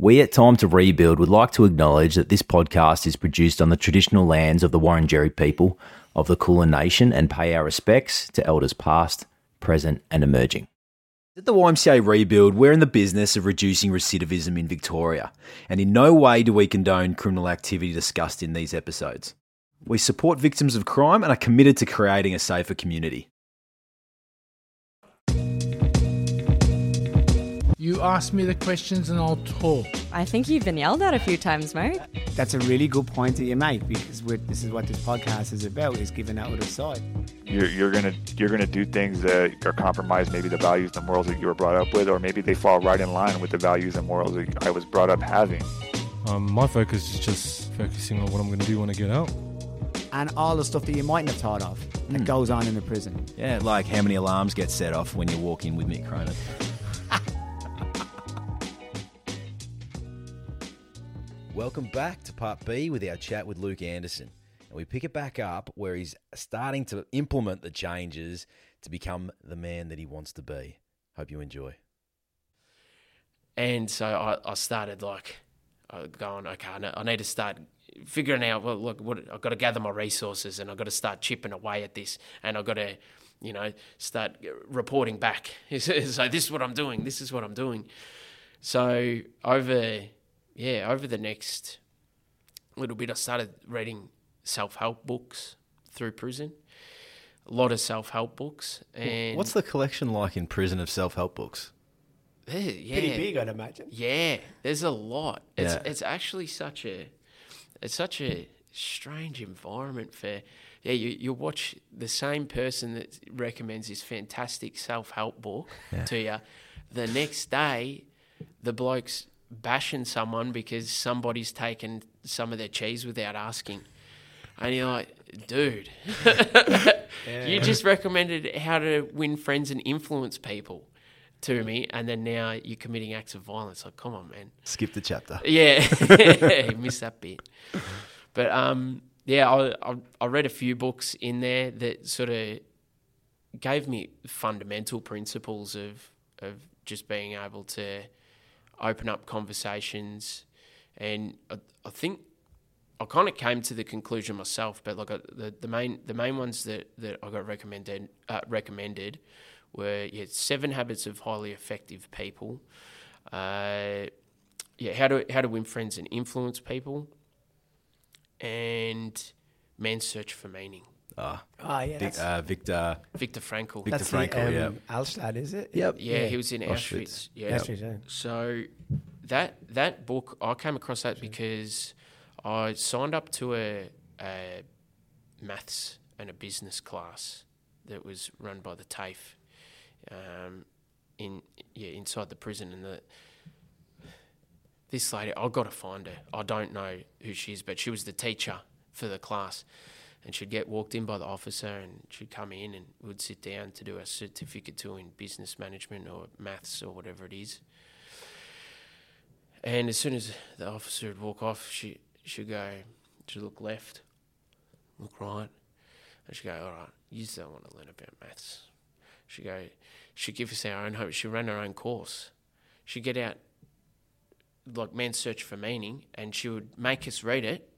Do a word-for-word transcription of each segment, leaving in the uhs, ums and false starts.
We at Time to Rebuild would like to acknowledge that this podcast is produced on the traditional lands of the Wurundjeri people of the Kulin Nation and pay our respects to Elders past, present and emerging. At the Y M C A Rebuild, we're in the business of reducing recidivism in Victoria, and in no way do we condone criminal activity discussed in these episodes. We support victims of crime and are committed to creating a safer community. You ask me the questions and I'll talk. I think you've been yelled at a few times, mate. That's a really good point that you make, because we're, this is what this podcast is about, is giving out what it's like. You're, you're going to you're gonna do things that are compromised, maybe the values and morals that you were brought up with, or maybe they fall right in line with the values and morals that I was brought up having. Um, my focus is just focusing on what I'm going to do when I get out. And all the stuff that you mightn't have thought of that mm. goes on in the prison. Yeah, like how many alarms get set off when you walk in with Mick Cronin. Welcome back to part B with our chat with Luke Anderson. And we pick it back up where he's starting to implement the changes to become the man that he wants to be. Hope you enjoy. And so I, I started like going, okay, I need to start figuring out, well, look, what, I've got to gather my resources and I've got to start chipping away at this, and I've got to, you know, start reporting back. So this is what I'm doing. This is what I'm doing. So over, yeah, over the next little bit, I started reading self-help books through prison. A lot of self-help books. And what's the collection like in prison of self-help books? Yeah, yeah. Pretty big, I'd imagine. Yeah, there's a lot. It's yeah. it's actually such a... It's such a strange environment for, yeah, you, you watch the same person that recommends this fantastic self-help book yeah. to you. The next day, the bloke's bashing someone because somebody's taken some of their cheese without asking. And you're like, dude, yeah. you just recommended how to win friends and influence people to me, and then now you're committing acts of violence. Like, come on, man. Skip the chapter. Yeah, you missed that bit. But um, yeah, I, I I read a few books in there that sort of gave me fundamental principles of of just being able to open up conversations, and I, I think I kind of came to the conclusion myself. But like I, the the main the main ones that, that I got recommended uh, recommended. were yeah, Seven Habits of Highly Effective People, uh, yeah, how to how to win friends and influence people, and Man's Search for Meaning. Ah, oh, oh, yeah, Vic, uh, Viktor Viktor Frankl. Viktor that's Frankl, the, um, yeah, Auschwitz, is it? Yep. Yeah, yeah, he was in Auschwitz. Auschwitz. Yeah. Auschwitz, yeah. So that that book, I came across that because I signed up to a, a maths and a business class that was run by the TAFE. Um, in yeah, inside the prison, and the this lady, I've got to find her. I don't know who she is, but she was the teacher for the class, and she'd get walked in by the officer, and she'd come in, and we'd sit down to do a certificate two in business management or maths or whatever it is. And as soon as the officer would walk off, she she'd go, she'd look left, look right, and she'd go, all right, you don't want to learn about maths. She'd go, she'd give us our own homework. She ran her own course. She'd get out, like, Man's Search for Meaning, and she would make us read it.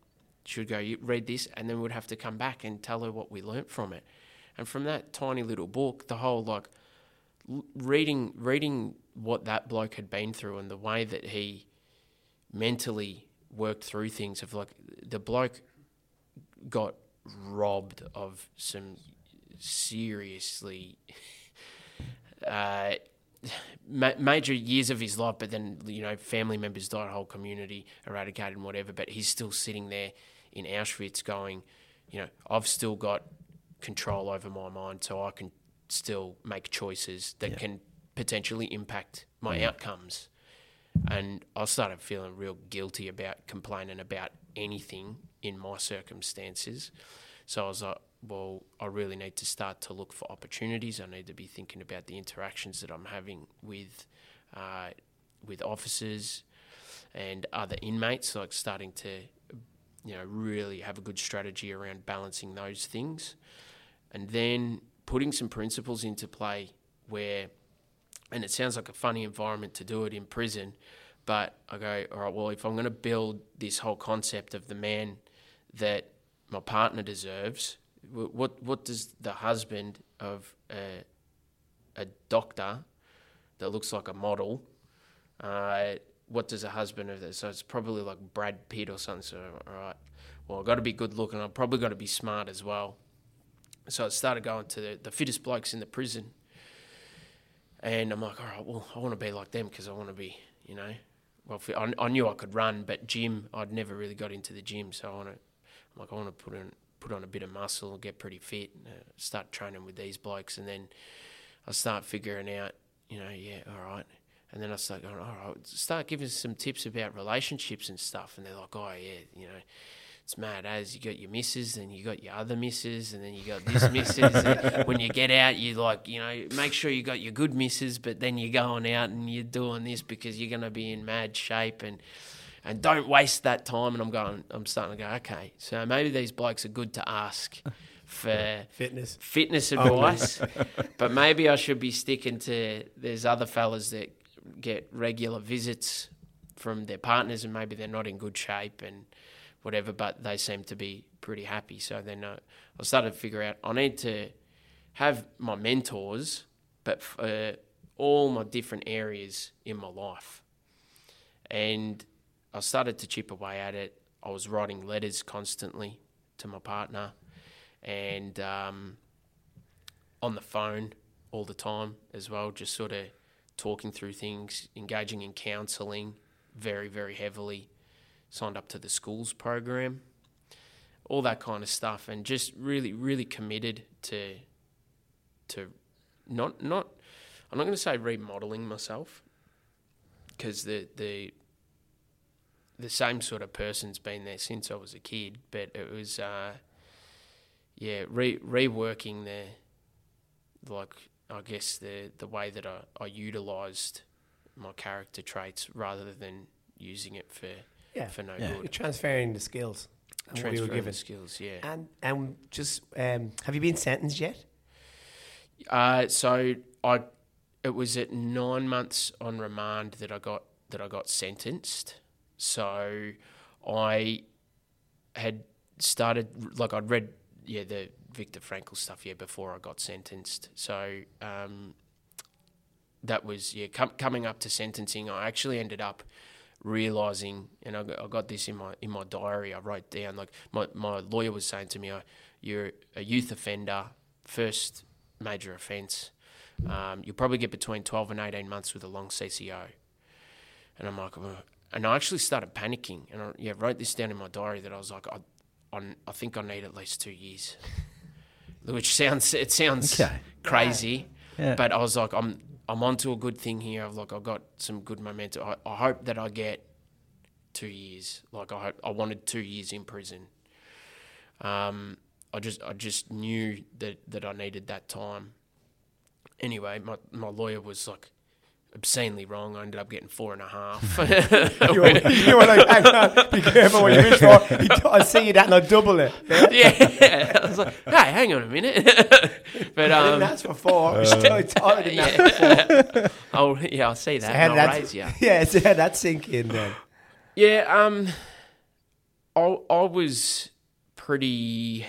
She would go, you read this, and then we'd have to come back and tell her what we learnt from it. And from that tiny little book, the whole, like, l- reading reading what that bloke had been through and the way that he mentally worked through things of, like, the bloke got robbed of some seriously... Uh, ma- major years of his life, but then, you know, family members died, whole community eradicated and whatever, but he's still sitting there in Auschwitz going, you know, I've still got control over my mind, so I can still make choices that yeah. can potentially impact my yeah. outcomes. And I started feeling real guilty about complaining about anything in my circumstances. So I was like, well, I really need to start to look for opportunities. I need to be thinking about the interactions that I'm having with uh, with officers and other inmates, like starting to, you know, really have a good strategy around balancing those things. And then putting some principles into play where, and it sounds like a funny environment to do it in prison, But I go, all right, well, if I'm going to build this whole concept of the man that my partner deserves, what what does the husband of a, a doctor that looks like a model, uh, what does a husband of that? So it's probably like Brad Pitt or something. So, all right, well, I've got to be good looking. I've probably got to be smart as well. So I started going to the, the fittest blokes in the prison. And I'm like, all right, well, I want to be like them because I want to be, you know, well, I, I knew I could run, but gym, I'd never really got into the gym. So I want to, I'm like, I want to put on, put on a bit of muscle and get pretty fit and uh, start training with these blokes. And then I start figuring out, you know, yeah, all right. And then I start going, all right, start giving some tips about relationships and stuff. And they're like, oh, yeah, you know. It's mad as you got your missus and you got your other missus and then you got this missus. When you get out, you like, you know, make sure you got your good missus, but then you're going out and you're doing this because you're going to be in mad shape and and don't waste that time. And I'm going, I'm starting to go, okay, so maybe these blokes are good to ask for fitness, fitness advice, oh, but maybe I should be sticking to, there's other fellas that get regular visits from their partners and maybe they're not in good shape and whatever, but they seem to be pretty happy. So then uh, I started to figure out I need to have my mentors, but for all my different areas in my life. And I started to chip away at it. I was writing letters constantly to my partner and um, on the phone all the time as well, just sort of talking through things, engaging in counselling very, very heavily. Signed up to the schools program, all that kind of stuff, and just really, really committed to, to not, not, I'm not going to say remodeling myself, because the, the, the same sort of person's been there since I was a kid, but it was, uh, yeah, re, reworking the, like, I guess the, the way that I, I utilised my character traits rather than using it for, Yeah, for no yeah. good. You're transferring the skills. Transferring what we were given. The skills, yeah. And and just um, have you been sentenced yet? Uh, so I, it was at nine months on remand that I got that I got sentenced. So I had started like I'd read yeah the Viktor Frankl stuff yeah before I got sentenced. So um, that was yeah com- coming up to sentencing. I actually ended up. Realising, and I got, I got this in my in my diary, I wrote down, like my, my lawyer was saying to me, oh, you're a youth offender, first major offence. Um, you'll probably get between twelve and eighteen months with a long C C O. And I'm like, oh. And I actually started panicking. And I yeah, wrote this down in my diary that I was like, I I, I think I need at least two years. Which sounds, it sounds okay. crazy, yeah. Yeah. But I was like, I'm... I'm onto a good thing here. I've like I got some good momentum. I, I hope that I get two years. Like I hope I wanted two years in prison. Um, I just I just knew that, that I needed that time. Anyway, my my lawyer was like obscenely wrong. I ended up getting four and a half. you, were, you were like, hang on, be careful what you wish for. I see you that and I double it. Yeah. I was like, hey, hang on a minute. But um, I didn't ask for four. Uh, I didn't yeah. ask for four. I'll, yeah, I'll see that. So and I'll that, raise you. Yeah, so how that sink in then? Yeah, um, I, I was pretty.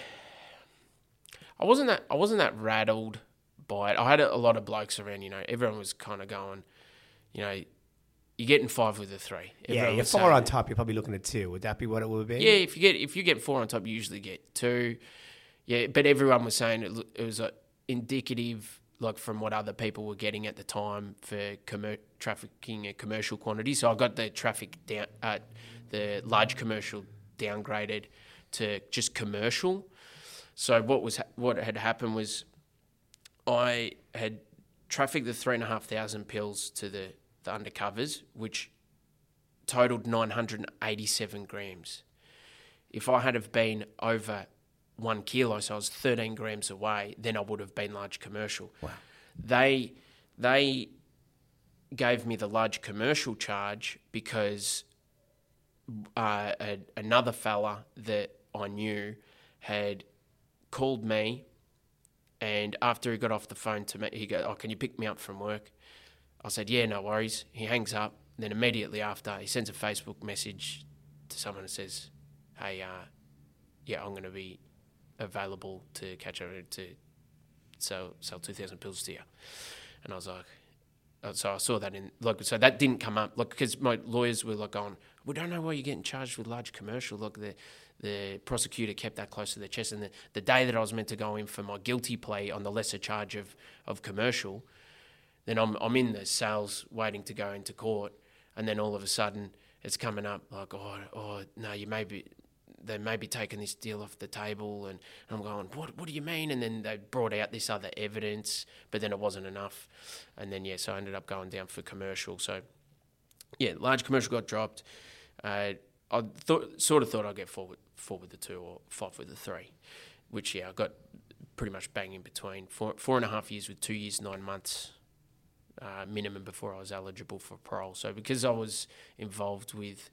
I wasn't that. I wasn't that rattled by it. I had a, a lot of blokes around. You know, everyone was kind of going. You know, you're getting five with a three. Everyone yeah, you're four saying, on top. You're probably looking at two. Would that be what it would be? Yeah, if you get if you get four on top, you usually get two. Yeah, but everyone was saying it, it was a indicative, like from what other people were getting at the time for commer- trafficking in commercial quantities. So I got the traffic down, uh, the large commercial downgraded to just commercial. So what was what had happened was I had trafficked the three and a half thousand pills to the, the undercovers, which totaled nine hundred and eighty-seven grams. If I had have been over one kilo, so I was thirteen grams away, then I would have been large commercial. Wow. They they gave me the large commercial charge because uh, a, another fella that I knew had called me, and after he got off the phone to me, he goes, oh, can you pick me up from work? I said, yeah, no worries. He hangs up. And then immediately after, he sends a Facebook message to someone and says, hey, uh, yeah, I'm going to be available to catch over to sell, sell two thousand pills to you. And I was like, oh, so I saw that in, like, so that didn't come up, like, because my lawyers were like going, we don't know why you're getting charged with large commercial. Like, the the prosecutor kept that close to their chest. And the, the day that I was meant to go in for my guilty plea on the lesser charge of, of commercial, then I'm I'm in the cells waiting to go into court. And then all of a sudden it's coming up like, oh, oh no, you may be, they may be taking this deal off the table. And, and I'm going, what What do you mean? And then they brought out this other evidence, but then it wasn't enough. And then, yeah, so I ended up going down for commercial. So, yeah, large commercial got dropped. Uh, I thought, sort of thought I'd get four with, four with the two or five with the three, which, yeah, I got pretty much bang in between. Four, four and a half years with two years, nine months uh, minimum before I was eligible for parole. So because I was involved with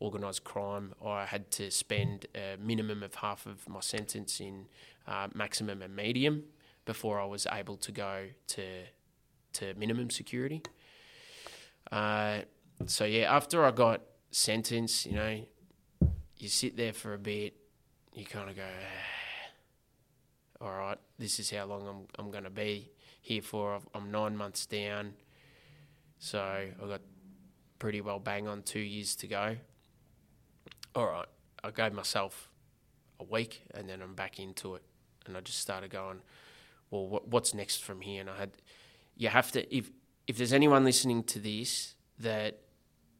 organised crime, I had to spend a minimum of half of my sentence in uh, maximum and medium before I was able to go to to minimum security. Uh, so, yeah, after I got sentenced, you know, you sit there for a bit, you kind of go, ah, all right, this is how long I'm I'm going to be here for. I'm nine months down, so I got pretty well bang on two years to go. All right, I gave myself a week and then I'm back into it. And I just started going, well, what, what's next from here? And I had, you have to, if if there's anyone listening to this that,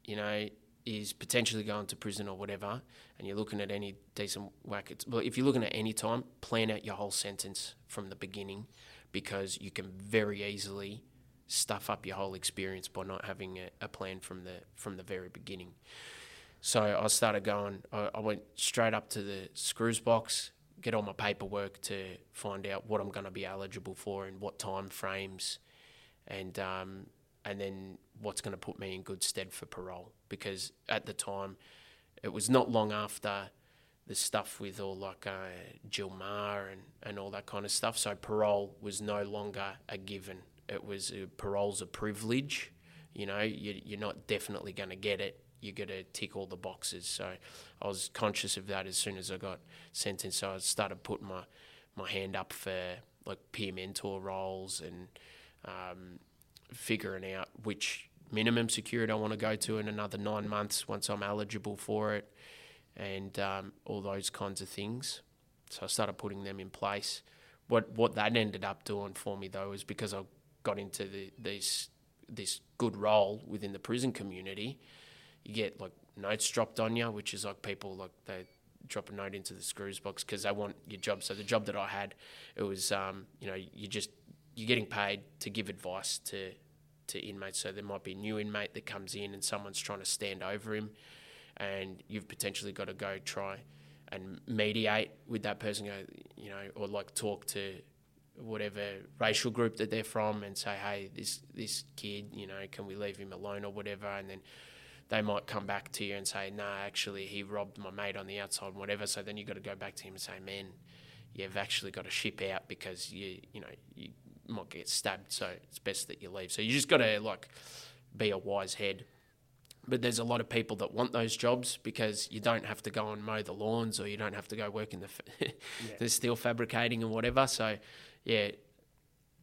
you know, is potentially going to prison or whatever, and you're looking at any decent whack, well, if you're looking at any time, plan out your whole sentence from the beginning, because you can very easily stuff up your whole experience by not having a, a plan from the from the very beginning. So I started going, I, I went straight up to the screws box, get all my paperwork to find out what I'm going to be eligible for and what time frames, and um, and then what's going to put me in good stead for parole. Because at the time, it was not long after the stuff with all like uh, Jill Maher and, and all that kind of stuff. So parole was no longer a given. It was, uh, parole's a privilege. You know, you, you're not definitely going to get it. You got to tick all the boxes. So I was conscious of that as soon as I got sentenced. So I started putting my, my hand up for like peer mentor roles and um, figuring out which minimum security I want to go to in another nine months once I'm eligible for it, and um, all those kinds of things. So I started putting them in place. What what that ended up doing for me though is because I got into the, this this good role within the prison community. You get like notes dropped on you, which is like people like they drop a note into the screws box because they want your job. So the job that I had, it was um, you know, you just you're getting paid to give advice to to inmates. So there might be a new inmate that comes in and someone's trying to stand over him, and you've potentially got to go try and mediate with that person, go, you know, or like talk to whatever racial group that they're from and say, hey, this this kid, you know, can we leave him alone or whatever, and then they might come back to you and say, no, nah, actually, he robbed my mate on the outside and whatever. So then you've got to go back to him and say, man, you've actually got to ship out because, you you know, you might get stabbed, so it's best that you leave. So you just got to, like, be a wise head. But there's a lot of people that want those jobs because you don't have to go and mow the lawns or you don't have to go work in the, fa- yeah. the steel fabricating and whatever. So, yeah,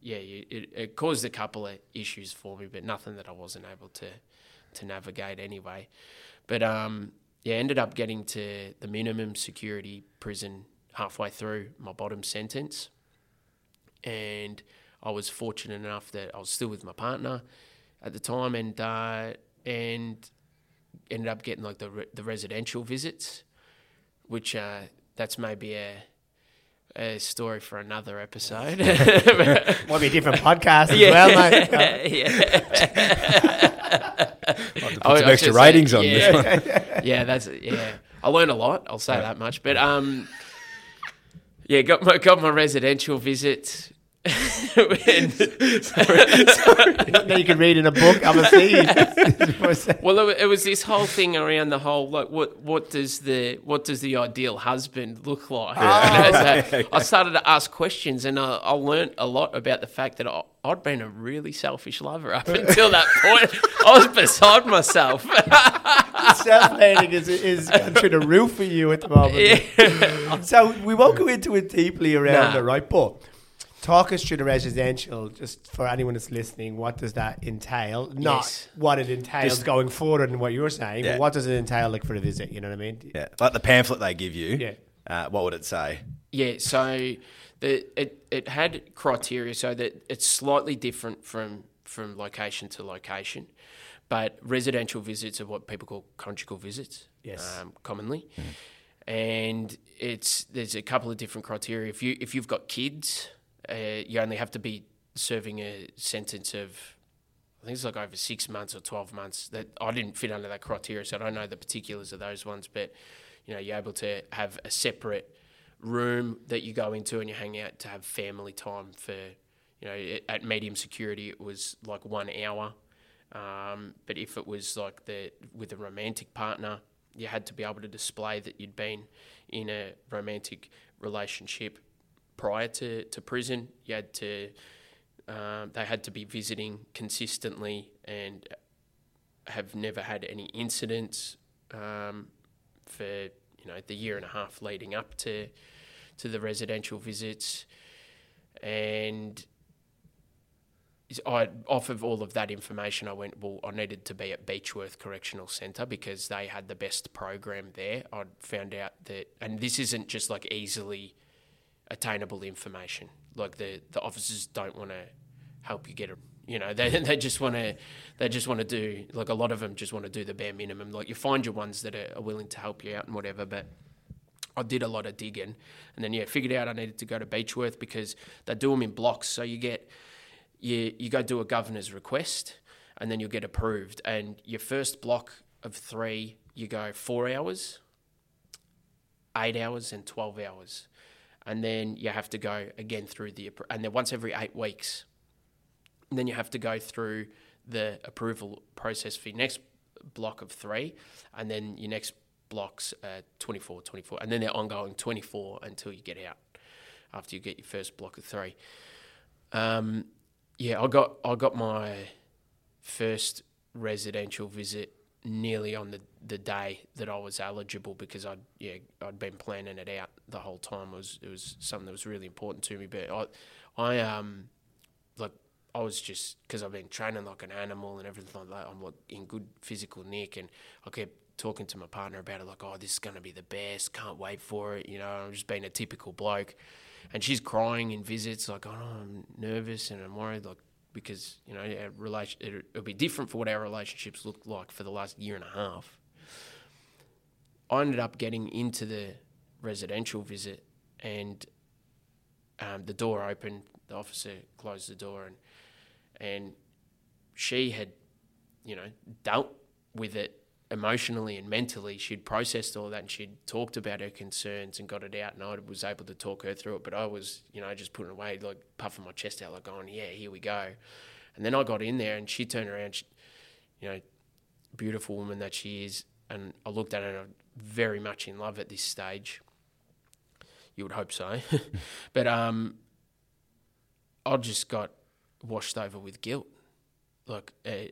yeah, you, it, it caused a couple of issues for me, but nothing that I wasn't able to... to navigate anyway. But um yeah, ended up getting to the minimum security prison halfway through my bottom sentence, and I was fortunate enough that I was still with my partner at the time, and uh and ended up getting like the re- the residential visits, which uh that's maybe a A story for another episode. Might be a different podcast as yeah. well, mate. Uh, yeah. I'll have to put I, some I extra ratings say, on yeah. this one. Yeah, that's yeah. I learned a lot. I'll say yeah. that much. But um, yeah, got my got my residential visit. when, sorry, sorry. Not that you can read in a book. I'm a thief. Well, it, it was this whole thing around the whole like, what what does the what does the ideal husband look like? Yeah. Oh, right. I started to ask questions, and I, I learned a lot about the fact that I, I'd been a really selfish lover up until that point. I was beside myself. South Landing is, is country to rule for you at the moment. Yeah. So we won't go into it deeply around nah. it, right? But talk us through the residential, just for anyone that's listening, what does that entail? Not yes. what it entails just going forward and what you're saying, yeah. but what does it entail like for a visit, you know what I mean? Yeah, like the pamphlet they give you, yeah. uh, what would it say? Yeah, so... The, it it had criteria so that it's slightly different from from location to location, but residential visits are what people call conjugal visits, yes, um, commonly, mm. and it's there's a couple of different criteria. If you if you've got kids, uh, you only have to be serving a sentence of, I think it's like over six months or twelve months. That I didn't fit under that criteria, so I don't know the particulars of those ones. But you know, you're able to have a separate room that you go into and you hang out to have family time for, you know, it, at medium security it was like one hour. Um, but if it was like the with a romantic partner, you had to be able to display that you'd been in a romantic relationship prior to, to prison. You had to, um, they had to be visiting consistently and have never had any incidents um, for, you know, the year and a half leading up to to the residential visits. And I, off of all of that information, I went, well, I needed to be at Beechworth Correctional Centre because they had the best program there. I found out that, and this isn't just like easily attainable information. Like the, the officers don't want to help you get a, you know, they they just want to they just want to do, like a lot of them just want to do the bare minimum. Like you find your ones that are, are willing to help you out and whatever, but I did a lot of digging and then, yeah, figured out I needed to go to Beechworth because they do them in blocks. So you get, you, you go do a governor's request and then you'll get approved. And your first block of three, you go four hours, eight hours and twelve hours. And then you have to go again through the, and then once every eight weeks, and then you have to go through the approval process for your next block of three, and then your next block's uh, twenty-four, twenty-four, and then they're ongoing twenty-four until you get out after you get your first block of three. Um, yeah, I got I got my first residential visit nearly on the, the day that I was eligible because I'd yeah I'd been planning it out the whole time. It was it was something that was really important to me, but I I um like. I was just, because I've been training like an animal and everything like that, I'm like in good physical nick, and I kept talking to my partner about it, like, oh, this is going to be the best, can't wait for it, you know, I'm just being a typical bloke. And she's crying in visits, like, oh, I'm nervous and I'm worried, like, because, you know, our relation, it, it'll be different for what our relationships looked like for the last year and a half. I ended up getting into the residential visit and um, the door opened, the officer closed the door, and And she had, you know, dealt with it emotionally and mentally. She'd processed all that and she'd talked about her concerns and got it out, and I was able to talk her through it. But I was, you know, just putting away, like puffing my chest out, like going, yeah, here we go. And then I got in there and she turned around, she, you know, beautiful woman that she is. And I looked at her and I'm very much in love at this stage. You would hope so. But um, I just got washed over with guilt, like a,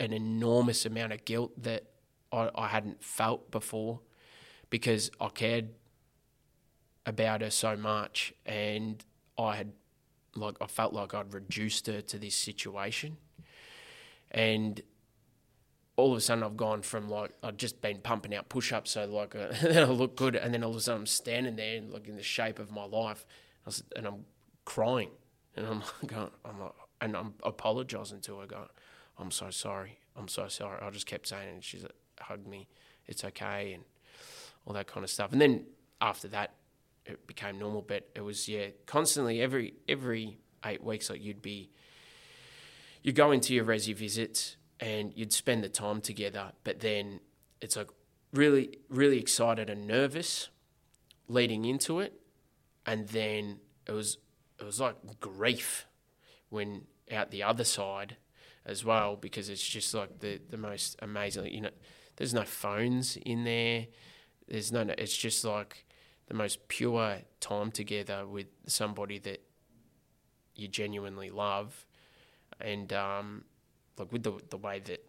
an enormous amount of guilt that I, I hadn't felt before, because I cared about her so much, and I had like I felt like I'd reduced her to this situation. And all of a sudden I've gone from like I'd just been pumping out push-ups so like uh, then I look good, and then all of a sudden I'm standing there like in the shape of my life, and, I was, and I'm crying. And I'm going, I'm like, and I'm apologising to her, going, I'm so sorry, I'm so sorry. I just kept saying it, and she's like, hugged me, it's okay, and all that kind of stuff. And then after that, it became normal, but it was, yeah, constantly every every eight weeks, like you'd be, you go into your resi visits and you'd spend the time together, but then it's like really, really excited and nervous leading into it. And then it was, it was like grief when out the other side as well, because it's just like the, the most amazing, you know, there's no phones in there. There's no, it's just like the most pure time together with somebody that you genuinely love. And um, like with the the way that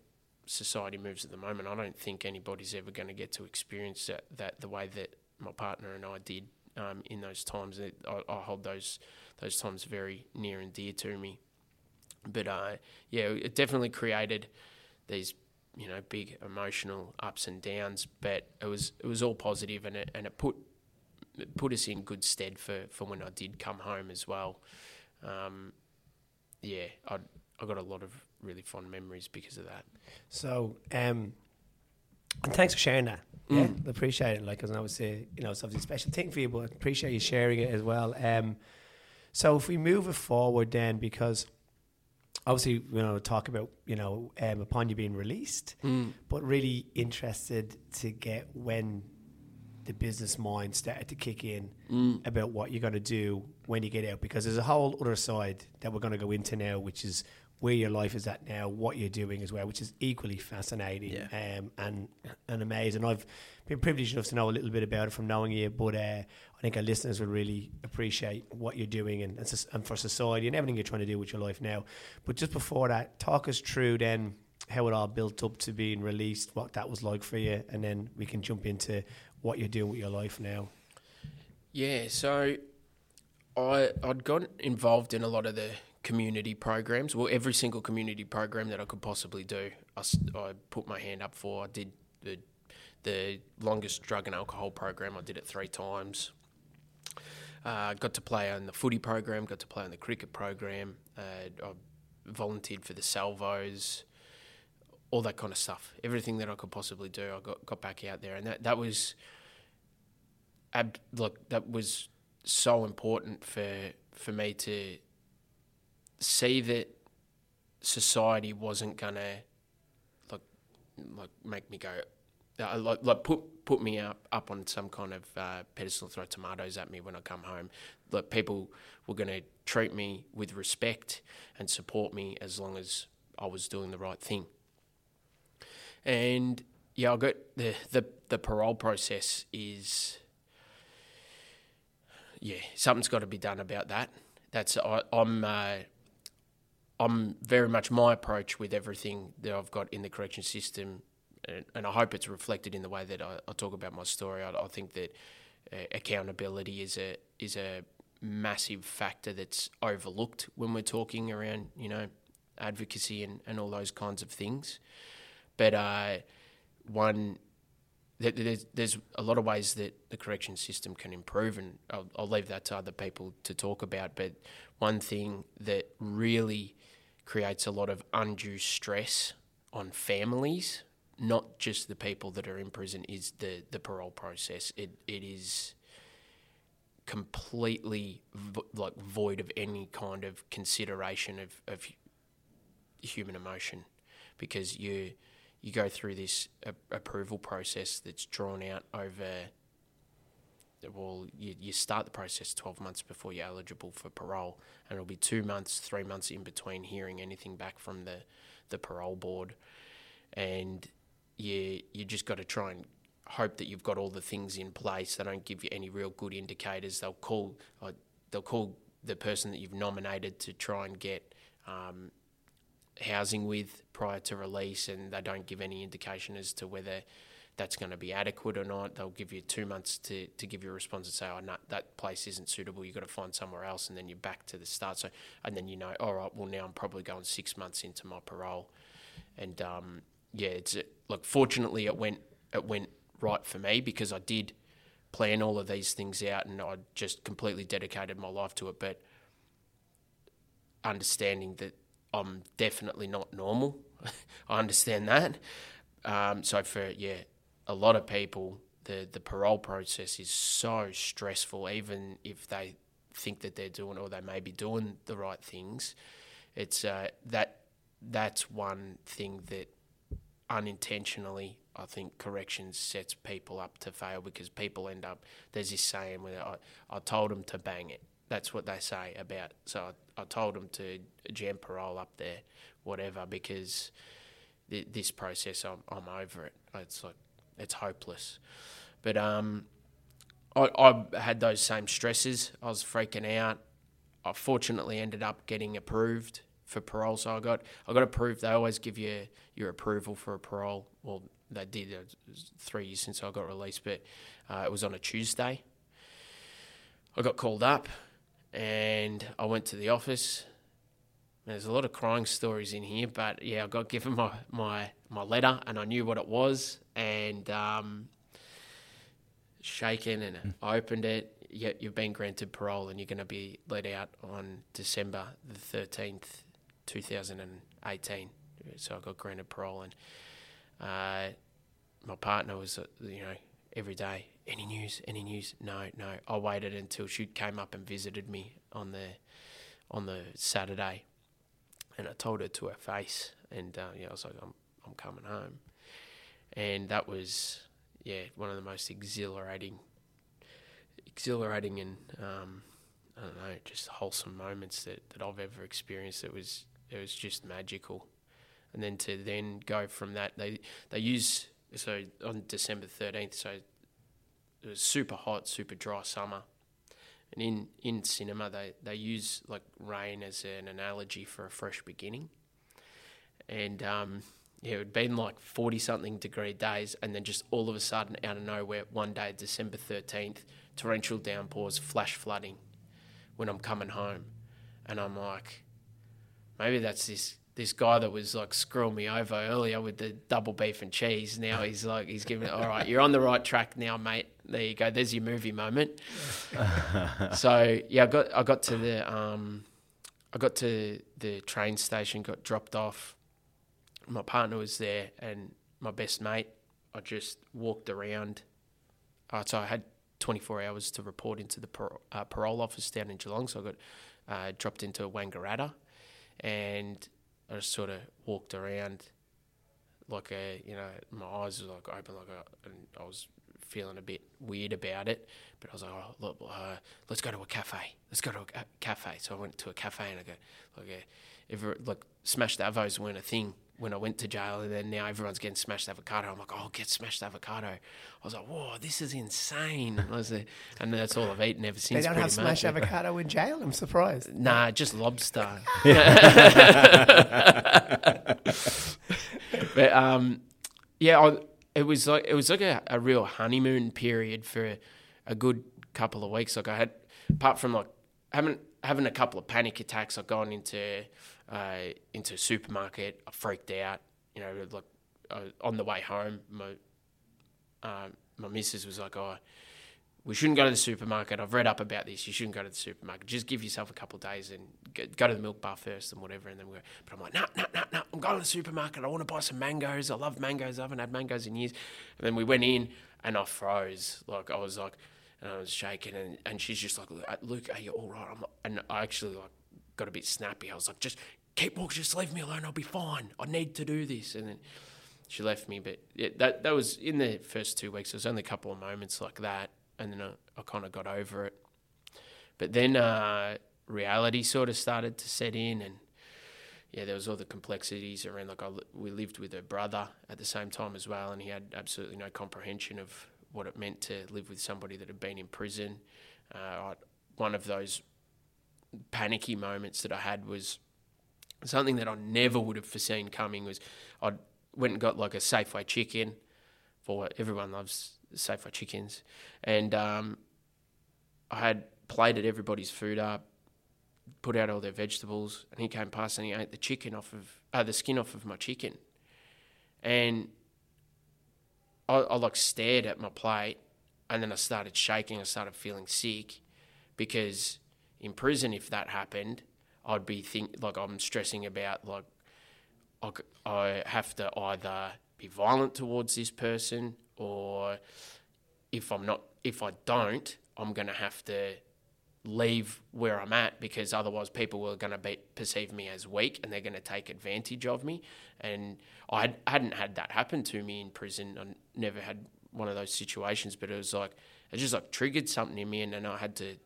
society moves at the moment, I don't think anybody's ever going to get to experience that, that the way that my partner and I did um, in those times. I, I hold those those times very near and dear to me. But uh, yeah, it definitely created these, you know, big emotional ups and downs. But it was it was all positive, and it and it put it put us in good stead for, for when I did come home as well. Um, yeah, I I got a lot of really fond memories because of that. So, um, and thanks for sharing that. Yeah, mm. I appreciate it. Like, because obviously, you know, it's obviously a special thing for you, but I appreciate you sharing it as well. Um, so if we move it forward then, because obviously, you know, talk about, you know, um, upon you being released, mm. but really interested to get when the business mind started to kick in mm. about what you're going to do when you get out, because there's a whole other side that we're going to go into now, which is where your life is at now, what you're doing as well, which is equally fascinating yeah. um, and and amazing. I've been privileged enough to know a little bit about it from knowing you, but uh, I think our listeners will really appreciate what you're doing and, and, and for society and everything you're trying to do with your life now. But just before that, talk us through then how it all built up to being released, what that was like for you, and then we can jump into what you're doing with your life now. Yeah, so I, I'd got involved in a lot of the community programs. Well, every single community program that I could possibly do, I, I put my hand up for. I did the, the longest drug and alcohol program. I did it three times. Uh, got to play on the footy program, got to play on the cricket program. Uh, I volunteered for the salvos, all that kind of stuff. Everything that I could possibly do, I got, got back out there. And that, that was, ab- look, that was so important for for me to see that society wasn't gonna like like make me go uh, like like put put me up up on some kind of uh, pedestal, throw tomatoes at me when I come home. Like people were gonna treat me with respect and support me as long as I was doing the right thing. And yeah, I got the the, the parole process is yeah something's got to be done about that. That's I, I'm. Uh, I'm very much my approach with everything that I've got in the correction system, and, and I hope it's reflected in the way that I, I talk about my story. I, I think that uh, accountability is a is a massive factor that's overlooked when we're talking around, you know, advocacy and, and all those kinds of things. But uh, one. There's, there's a lot of ways that the correction system can improve, and I'll, I'll leave that to other people to talk about. But one thing that really creates a lot of undue stress on families, not just the people that are in prison, is the, the parole process. It it is completely vo- like void of any kind of consideration of, of human emotion, because you. You go through this uh, approval process that's drawn out over, well, you, you start the process twelve months before you're eligible for parole, and it'll be two months, three months in between hearing anything back from the, the parole board. And you, you just got to try and hope that you've got all the things in place. They don't give you any real good indicators. They'll call uh, they'll call the person that you've nominated to try and get um, housing with prior to release, and they don't give any indication as to whether that's going to be adequate or not. They'll give you two months to, to give you a response and say, oh, no, that place isn't suitable, you've got to find somewhere else, and then you're back to the start. So, and then you know, all right, well, now I'm probably going six months into my parole. And, um, yeah, it's look, fortunately it went it went right for me, because I did plan all of these things out and I just completely dedicated my life to it, but understanding that I'm definitely not normal. I understand that. Um, so for, yeah, a lot of people, the, the parole process is so stressful, even if they think that they're doing, or they may be doing the right things. It's uh, that that's one thing that unintentionally, I think, corrections sets people up to fail, because people end up, there's this saying where I, I told them to bang it. That's what they say about. So I, I told them to jam parole up there, whatever, because th- this process, I'm, I'm over it. It's like, it's hopeless. But um, I, I had those same stresses. I was freaking out. I fortunately ended up getting approved for parole. So I got I got approved. They always give you your approval for a parole. Well, they did. It was three years since I got released, but uh, it was on a Tuesday. I got called up and I went to the office. There's a lot of crying stories in here, but yeah, I got given my my, my letter and I knew what it was, and um, shaken, and I opened it. Yet you've been granted parole and you're going to be let out on December the thirteenth, two thousand eighteen. So I got granted parole, and uh, my partner was, you know, every day, any news, any news? No, no. I waited until she came up and visited me on the on the Saturday, and I told her to her face, and uh, yeah, I was like, I'm I'm coming home, and that was yeah one of the most exhilarating. exhilarating and um, I don't know, just wholesome moments that, that I've ever experienced. It was it was just magical, and then to then go from that, they they use so on December thirteenth. So it was super hot, super dry summer, and in, in cinema they they use like rain as an analogy for a fresh beginning, and um, yeah, it had been like forty something degree days, and then just all of a sudden, out of nowhere, one day, December thirteenth. Torrential downpours, flash flooding when I'm coming home, and I'm like, maybe that's this this guy that was like screwing me over earlier with the double beef and cheese. Now he's like, he's giving it, all right, you're on the right track now, mate. There you go. There's your movie moment. So yeah, I got I got to the um I got to the train station, got dropped off. My partner was there and my best mate. I just walked around. Uh, so I had twenty-four hours to report into the par- uh, parole office down in Geelong. So I got uh, dropped into Wangaratta, and I just sort of walked around like a, you know, my eyes were like open, like a, and I was feeling a bit weird about it. But I was like, oh, look, uh, let's go to a cafe. Let's go to a cafe. So I went to a cafe, and I go, like, uh, every, like smashed avos weren't a thing when I went to jail, and then now everyone's getting smashed avocado. I'm like, oh, I'll get smashed avocado. I was like, whoa, this is insane. I was like, and that's all I've eaten ever since. They don't have smashed avocado in jail? I'm surprised. Nah, just lobster. But um, yeah, I, it was like it was like a, a real honeymoon period for a good couple of weeks. Like I had, apart from like having having a couple of panic attacks, I've gone into. Uh, into a supermarket, I freaked out, you know, like uh, on the way home, my uh, my missus was like, oh, we shouldn't go to the supermarket. I've read up about this. You shouldn't go to the supermarket. Just give yourself a couple of days and go, go to the milk bar first and whatever. And then we go, but I'm like, no, no, no, no, I'm going to the supermarket. I want to buy some mangoes. I love mangoes. I haven't had mangoes in years. And then we went in and I froze. Like I was like, and I was shaking, and, and she's just like, Luke, are you all right? I'm like, and I actually like got a bit snappy. I was like, just keep walking, just leave me alone, I'll be fine, I need to do this. And then she left me. But yeah, that that was in the first two weeks. There was only a couple of moments like that, and then I, I kind of got over it. But then uh, reality sort of started to set in, and yeah, there was all the complexities around, like I, we lived with her brother at the same time as well, and he had absolutely no comprehension of what it meant to live with somebody that had been in prison. Uh, I, one of those panicky moments that I had was something that I never would have foreseen coming. Was I went and got like a Safeway chicken, for everyone loves Safeway chickens, and um, I had plated everybody's food up, put out all their vegetables, and he came past and he ate the chicken off of uh, the skin off of my chicken, and I, I like stared at my plate, and then I started shaking. I started feeling sick, because in prison, if that happened, I'd be think like I'm stressing about like I, I have to either be violent towards this person, or if I'm not, if I don't, I'm gonna have to leave where I'm at, because otherwise people are gonna be, perceive me as weak, and they're gonna take advantage of me. And I had, hadn't had that happen to me in prison. I never had one of those situations, but it was like it just like triggered something in me, and then I had to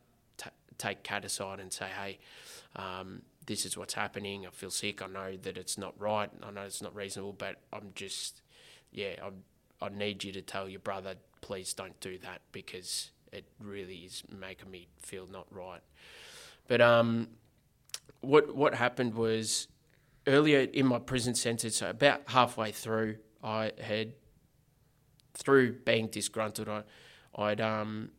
take Kat aside and say, hey, um, this is what's happening. I feel sick. I know that it's not right. I know it's not reasonable, but I'm just, yeah, I'm, I need you to tell your brother, please don't do that, because it really is making me feel not right. But um, what what happened was earlier in my prison sentence, so about halfway through, I had, through being disgruntled, I, I'd um,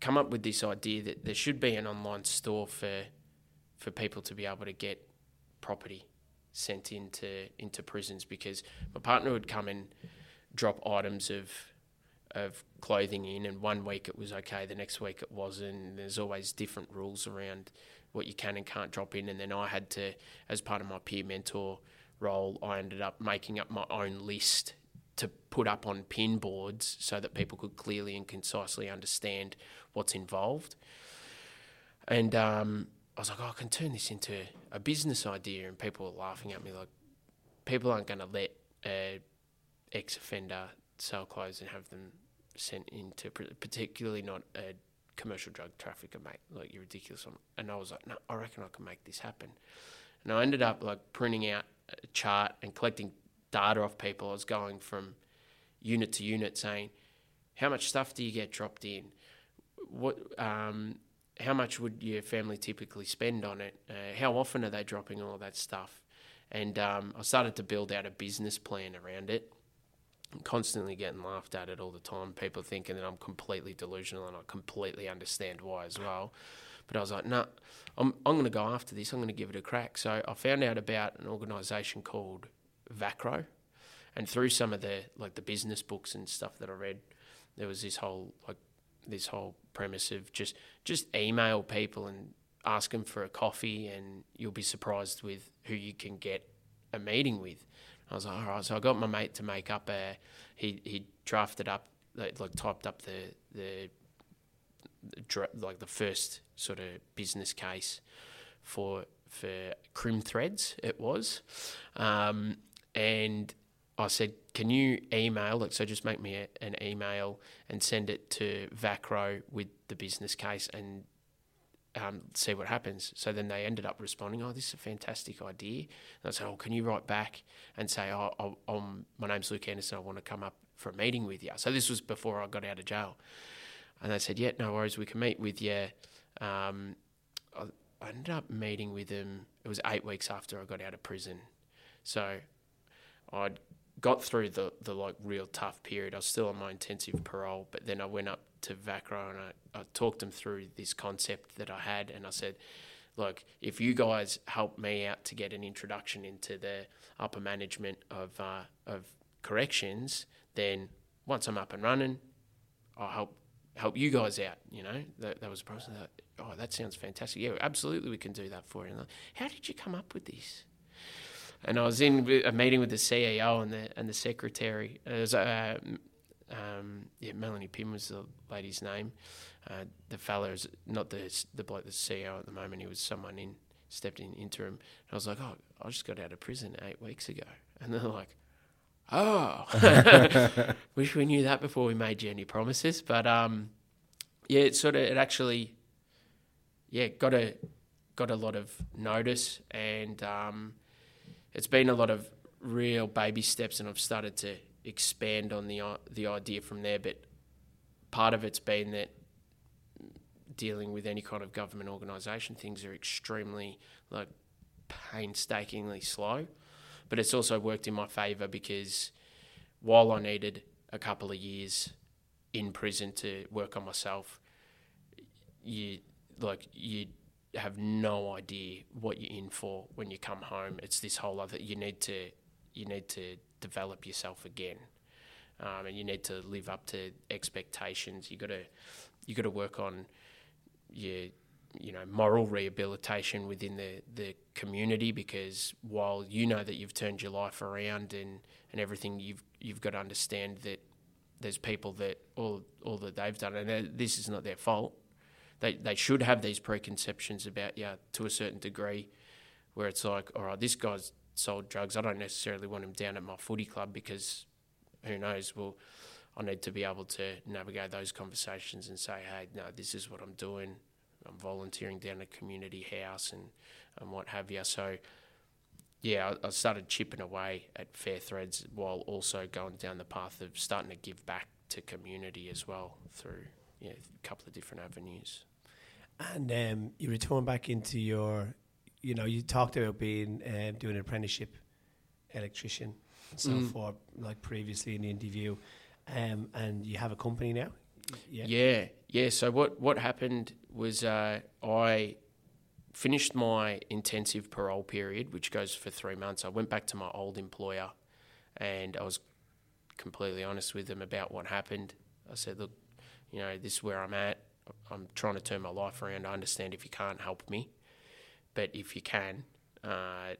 come up with this idea that there should be an online store for for people to be able to get property sent into into prisons, because my partner would come and drop items of of clothing in, and one week it was okay, the next week it wasn't, and there's always different rules around what you can and can't drop in. And then I had to, as part of my peer mentor role, I ended up making up my own list to put up on pin boards so that people could clearly and concisely understand what's involved. And um, I was like, oh, I can turn this into a business idea. And people were laughing at me like, people aren't going to let an ex-offender sell clothes and have them sent into, particularly not a commercial drug trafficker, mate. Like, you're ridiculous. And I was like, no, I reckon I can make this happen. And I ended up like printing out a chart and collecting data off people. I was going from unit to unit saying, how much stuff do you get dropped in? What, um, how much would your family typically spend on it? Uh, how often are they dropping all that stuff? And um, I started to build out a business plan around it. I'm constantly getting laughed at it all the time. People thinking that I'm completely delusional, and I completely understand why as well. But I was like, no, nah, I'm I'm going to go after this. I'm going to give it a crack. So I found out about an organisation called Vacro, and through some of the like the business books and stuff that I read, there was this whole like this whole premise of just just email people and ask them for a coffee, and you'll be surprised with who you can get a meeting with. I was like, all right. So I got my mate to make up a, he he drafted up, like, like typed up the, the the like the first sort of business case for for Crim Threads it was, um, and I said, can you email, like, so just make me a, an email and send it to Vacro with the business case and Um, see what happens. So then they ended up responding, oh, this is a fantastic idea. And I said, oh, can you write back and say, oh, I'm, my name's Luke Anderson, I want to come up for a meeting with you. So this was before I got out of jail. And they said, yeah, no worries, we can meet with you. Um, I, I ended up meeting with them, it was eight weeks after I got out of prison. So I'd got through the, the like real tough period. I was still on my intensive parole, but then I went up to Vacro and I, I talked them through this concept that I had, and I said, look, if you guys help me out to get an introduction into the upper management of uh, of corrections, then once I'm up and running, I'll help help you guys out, you know. That, that was a process. Like, oh, that sounds fantastic. Yeah, absolutely, we can do that for you. And like, how did you come up with this? And I was in a meeting with the C E O and the and the secretary. It was uh, Um, yeah, Melanie Pym was the lady's name. Uh, the fella is not the the bloke, the C E O at the moment. He was someone in stepped in interim. And I was like, oh, I just got out of prison eight weeks ago, and they're like, oh, wish we knew that before we made you any promises. But um, yeah, it sort of it actually, yeah, got a got a lot of notice, and um, it's been a lot of real baby steps, and I've started to expand on the the idea from there. But part of it's been that dealing with any kind of government organisation, things are extremely like painstakingly slow. But it's also worked in my favour, because while I needed a couple of years in prison to work on myself, you like you have no idea what you're in for when you come home. It's this whole other, you need to you need to develop yourself again, um, and you need to live up to expectations. You got to you got to work on your you know moral rehabilitation within the, the community, because while you know that you've turned your life around and, and everything, you've you've got to understand that there's people that all all that they've done, and this is not their fault. They they should have these preconceptions about you, yeah, to a certain degree, where it's like, all right, this guy's sold drugs, I don't necessarily want him down at my footy club, because who knows, well, I need to be able to navigate those conversations and say, hey, no, this is what I'm doing, I'm volunteering down at community house and, and what have you. So yeah, I, I started chipping away at Fair Threads while also going down the path of starting to give back to community as well through yeah, a couple of different avenues. And um, you return back into your, you know, you talked about being uh, doing an apprenticeship electrician and so mm. forth, like previously in the interview, um, and you have a company now? Yeah. Yeah, yeah. So what, what happened was uh, I finished my intensive parole period, which goes for three months. I went back to my old employer and I was completely honest with them about what happened. I said, look, you know, this is where I'm at. I'm trying to turn my life around. I understand if you can't help me, but if you can, uh,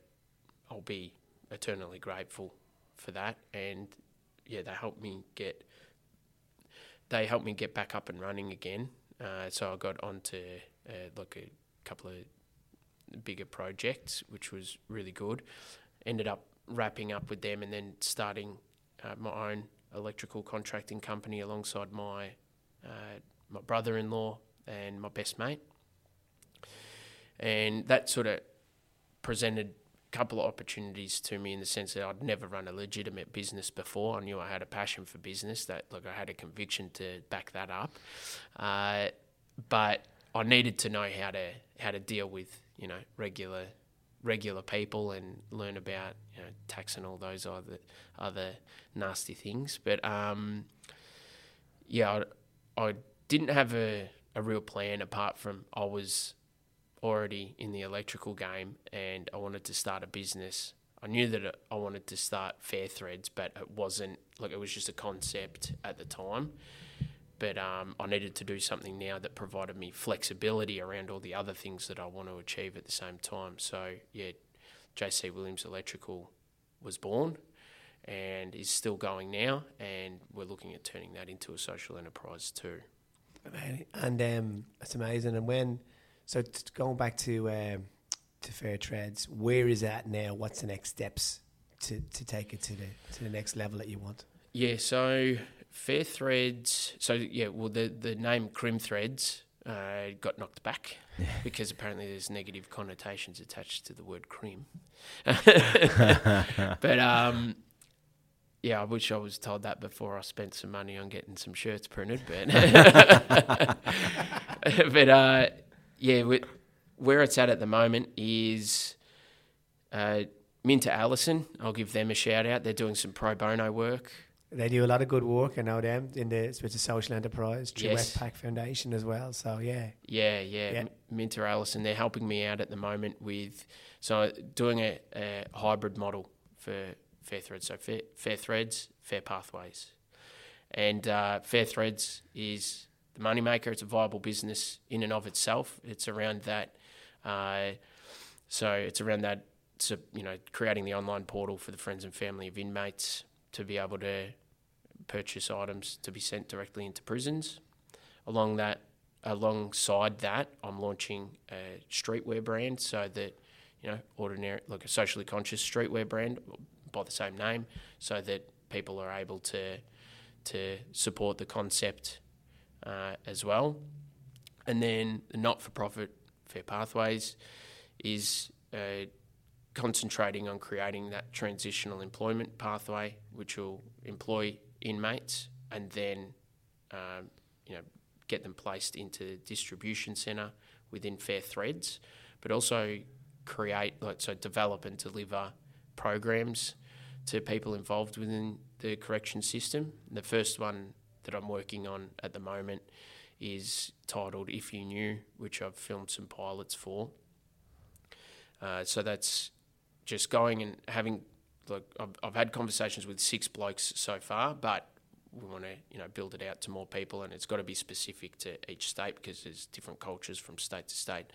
I'll be eternally grateful for that. And yeah, they helped me get they helped me get back up and running again. Uh, so I got onto uh, like a couple of bigger projects, which was really good. Ended up wrapping up with them and then starting uh, my own electrical contracting company alongside my. Uh, my brother-in-law and my best mate. And that sort of presented a couple of opportunities to me in the sense that I'd never run a legitimate business before. I knew I had a passion for business, that like I had a conviction to back that up. Uh, but I needed to know how to how to deal with, you know, regular regular people and learn about, you know, tax and all those other other nasty things. But um, yeah, I, I didn't have a, a real plan apart from I was already in the electrical game and I wanted to start a business. I knew that I wanted to start Fair Threads, but it wasn't like it was just a concept at the time. But um, I needed to do something now that provided me flexibility around all the other things that I want to achieve at the same time. So yeah, J C Williams Electrical was born and is still going now, and we're looking at turning that into a social enterprise too. And um, that's amazing. And when, so t- going back to um, to Fair Threads, where is that now? What's the next steps to, to take it to the to the next level that you want? Yeah, so Fair Threads. So yeah, well the the name Crim Threads uh, got knocked back because apparently there's negative connotations attached to the word crim. but um. Yeah, I wish I was told that before I spent some money on getting some shirts printed. But, but uh, yeah, we, where it's at at the moment is uh, Minter Allison. I'll give them a shout out. They're doing some pro bono work. They do a lot of good work. I know them in the it's a social enterprise, through yes. Westpac Foundation as well. So yeah, yeah, yeah. yeah. M- Minter Allison, they're helping me out at the moment with so doing a, a hybrid model for. Fair Threads, so Fair, Fair Threads, Fair Pathways. And uh, Fair Threads is the moneymaker. It's a viable business in and of itself. It's around that, uh, so it's around that, so, you know, creating the online portal for the friends and family of inmates to be able to purchase items to be sent directly into prisons. Along that, alongside that, I'm launching a streetwear brand so that, you know, ordinary, like a socially conscious streetwear brand, by the same name, so that people are able to to support the concept uh, as well. And then the not-for-profit Fair Pathways is uh, concentrating on creating that transitional employment pathway, which will employ inmates and then um, you know get them placed into the distribution centre within Fair Threads, but also create like so develop and deliver programs to people involved within the correction system. The first one that I'm working on at the moment is titled If You Knew, which I've filmed some pilots for. Uh, so that's just going and having, like, I've, I've had conversations with six blokes so far, but we want to, you know, build it out to more people, and it's got to be specific to each state because there's different cultures from state to state.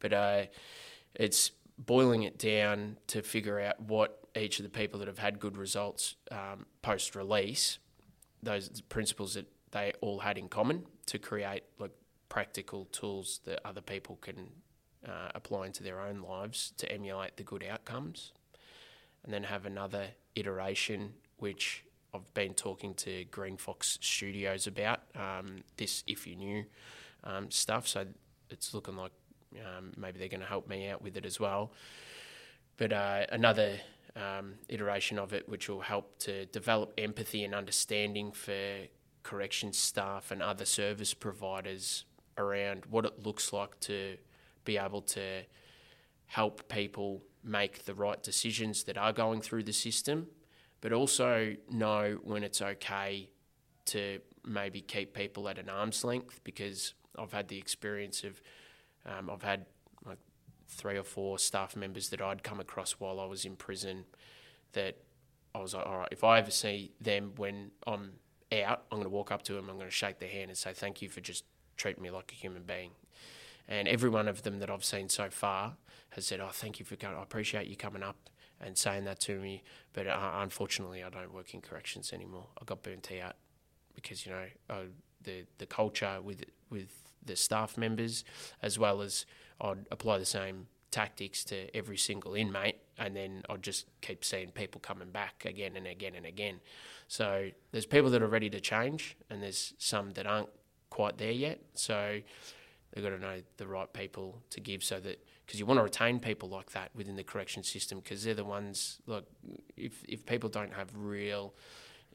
But uh, it's boiling it down to figure out what each of the people that have had good results um, post-release, those principles that they all had in common to create like practical tools that other people can uh, apply into their own lives to emulate the good outcomes. And then have another iteration, which I've been talking to Green Fox Studios about, um, this If You Knew um, stuff. So it's looking like um, maybe they're going to help me out with it as well. But uh, another... Um, iteration of it, which will help to develop empathy and understanding for corrections staff and other service providers around what it looks like to be able to help people make the right decisions that are going through the system, but also know when it's okay to maybe keep people at an arm's length, because I've had the experience of, um, I've had like three or four staff members that I'd come across while I was in prison that I was like, all right, if I ever see them when I'm out, I'm going to walk up to them, I'm going to shake their hand and say, thank you for just treating me like a human being. And every one of them that I've seen so far has said, oh, thank you for coming, I appreciate you coming up and saying that to me, but uh, unfortunately I don't work in corrections anymore. I got burnt out because, you know, uh, the the culture with with the staff members, as well as I'd apply the same tactics to every single inmate, and then I'd just keep seeing people coming back again and again and again. So there's people that are ready to change, and there's some that aren't quite there yet. So they've got to know the right people to give, so that, because you want to retain people like that within the correction system, because they're the ones, like, if if people don't have real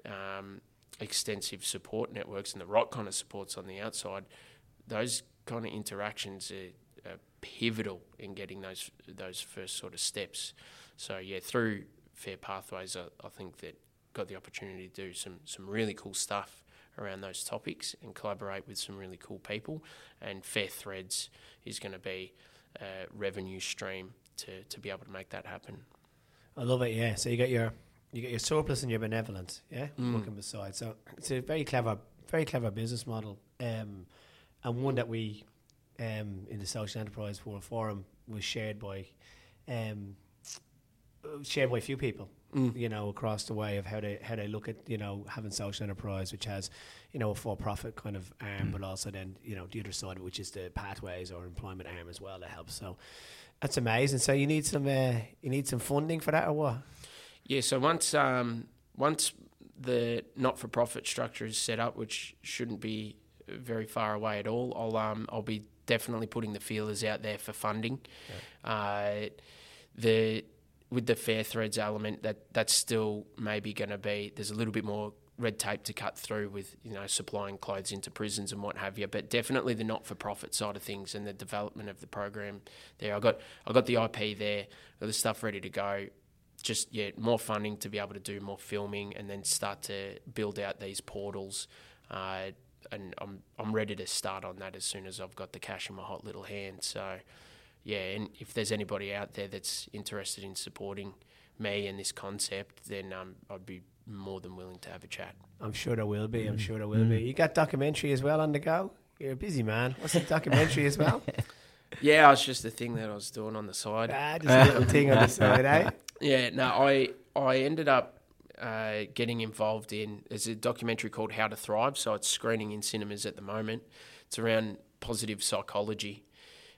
um, extensive support networks and the right kind of supports on the outside, those kind of interactions are, are pivotal in getting those those first sort of steps. So yeah, through Fair Pathways, I, I think that got the opportunity to do some some really cool stuff around those topics and collaborate with some really cool people. And Fair Threads is going to be a revenue stream to, to be able to make that happen. I love it, yeah. So you got your you got your surplus and your benevolent, yeah, mm. working beside. So it's a very clever, very clever business model, um, and one that we um, in the Social Enterprise World Forum was shared by um, shared by a few people. Mm. You know, across the way of how they how they look at, you know, having social enterprise, which has, you know, a for-profit kind of arm, mm. but also then, you know, the other side, which is the pathways or employment arm as well, that helps. So that's amazing. So you need some uh, you need some funding for that, or what? Yeah. So once um, once the not-for-profit structure is set up, which shouldn't be very far away at all, I'll um I'll be definitely putting the feelers out there for funding. Yeah. Uh, the With the Fair Threads element, that that's still maybe going to be, there's a little bit more red tape to cut through with, you know, supplying clothes into prisons and what have you, but definitely the not-for-profit side of things and the development of the program there. I got I got the I P there, got the stuff ready to go, just, yeah, more funding to be able to do more filming and then start to build out these portals. Uh, and I'm I'm ready to start on that as soon as I've got the cash in my hot little hand, so... Yeah, and if there's anybody out there that's interested in supporting me and this concept, then um, I'd be more than willing to have a chat. I'm sure there will be. I'm sure there will mm. be. You got documentary as well on the go? You're a busy man. What's the documentary as well? Yeah, it's just the thing that I was doing on the side. Ah, just a little thing on the side, eh? Yeah, no, I I ended up uh, getting involved in, there's a documentary called How to Thrive, so it's screening in cinemas at the moment. It's around positive psychology.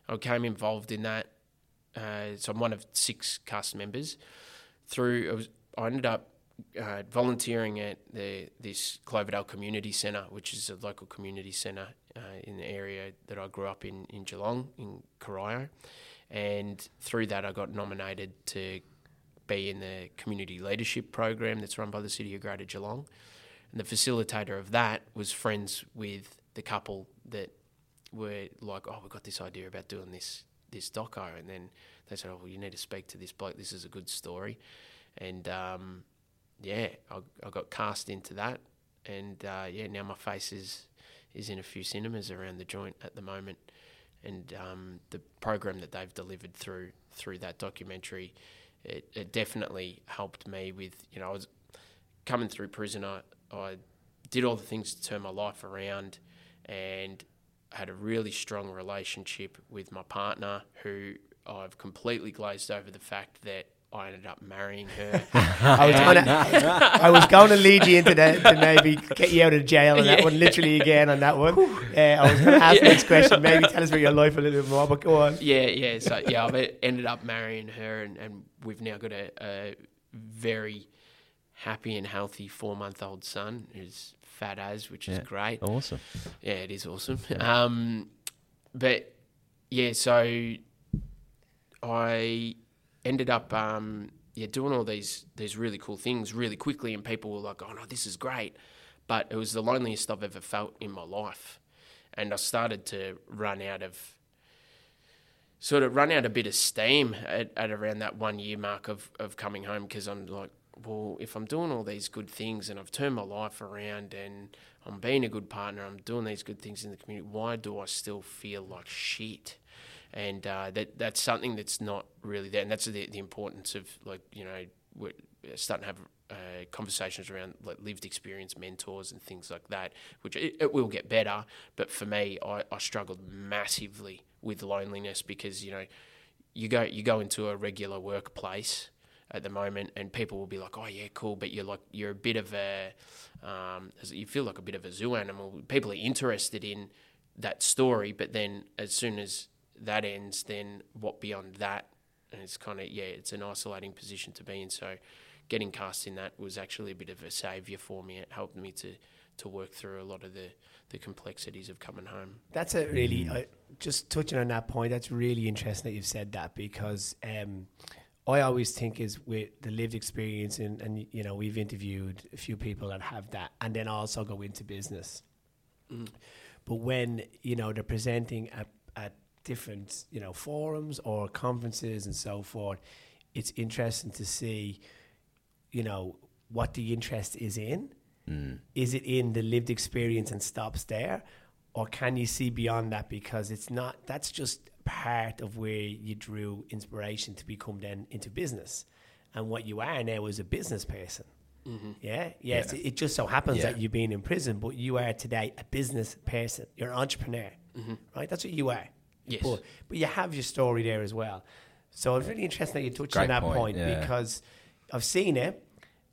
I became involved in that, uh, so I'm one of six cast members. Through, I, was, I ended up uh, volunteering at the this Cloverdale Community Centre, which is a local community centre uh, in the area that I grew up in, in Geelong, in Corio. And through that, I got nominated to be in the community leadership program that's run by the City of Greater Geelong. And the facilitator of that was friends with the couple that were like, oh, we've got this idea about doing this this doco, and then they said, oh, well, you need to speak to this bloke, this is a good story. And um, yeah, I, I got cast into that, and uh, yeah, now my face is, is in a few cinemas around the joint at the moment. And um, the program that they've delivered through through that documentary, it, it definitely helped me with, you know, I was coming through prison, I, I did all the things to turn my life around, and had a really strong relationship with my partner, who I've completely glazed over the fact that I ended up marrying her. I, was gonna, I was going to lead you into that to maybe get you out of jail on yeah. that one, literally again on that one. Uh, I was going to ask the yeah. next question, maybe tell us about your life a little bit more, but go on. Yeah, yeah. So yeah, I've ended up marrying her, and, and we've now got a, a very happy and healthy four-month-old son who's fat as, which yeah. is great. Awesome. Yeah, it is awesome. Yeah. Um, but yeah, so I ended up um, yeah doing all these these really cool things really quickly, and people were like, "Oh no, this is great," but it was the loneliest I've ever felt in my life. and I started to run out of sort of run out a bit of steam at, at around that one year mark of, of coming home, because I'm like, well, if I'm doing all these good things and I've turned my life around and I'm being a good partner, I'm doing these good things in the community, why do I still feel like shit? And uh, that that's something that's not really there. And that's the, the importance of, like, you know, we're starting to have uh, conversations around like lived experience, mentors and things like that, which it, it will get better. But for me, I, I struggled massively with loneliness, because, you know, you go you go into a regular workplace at the moment and people will be like, oh yeah, cool, but you're like you're a bit of a um, you feel like a bit of a zoo animal. People are interested in that story, but then as soon as that ends, then what beyond that? And it's kind of, yeah, it's an isolating position to be in. So getting cast in that was actually a bit of a saviour for me. It helped me to, to work through a lot of the, the complexities of coming home. That's a really, uh, just touching on that point, that's really interesting that you've said that, because um, I always think is with the lived experience, and, and, you know, we've interviewed a few people that have that and then also go into business. Mm. But when, you know, they're presenting at, at different, you know, forums or conferences and so forth, it's interesting to see, you know, what the interest is in. Mm. Is it in the lived experience and stops there? Or can you see beyond that? Because it's not, that's just part of where you drew inspiration to become then into business. And what you are now is a business person. Mm-hmm. Yeah? Yes, yeah. It, it just so happens yeah. that you've been in prison, but you are today a business person. You're an entrepreneur, mm-hmm. right? That's what you are. Yes. But, but you have your story there as well. So it's really interesting that you touched on that point, point yeah. because I've seen it,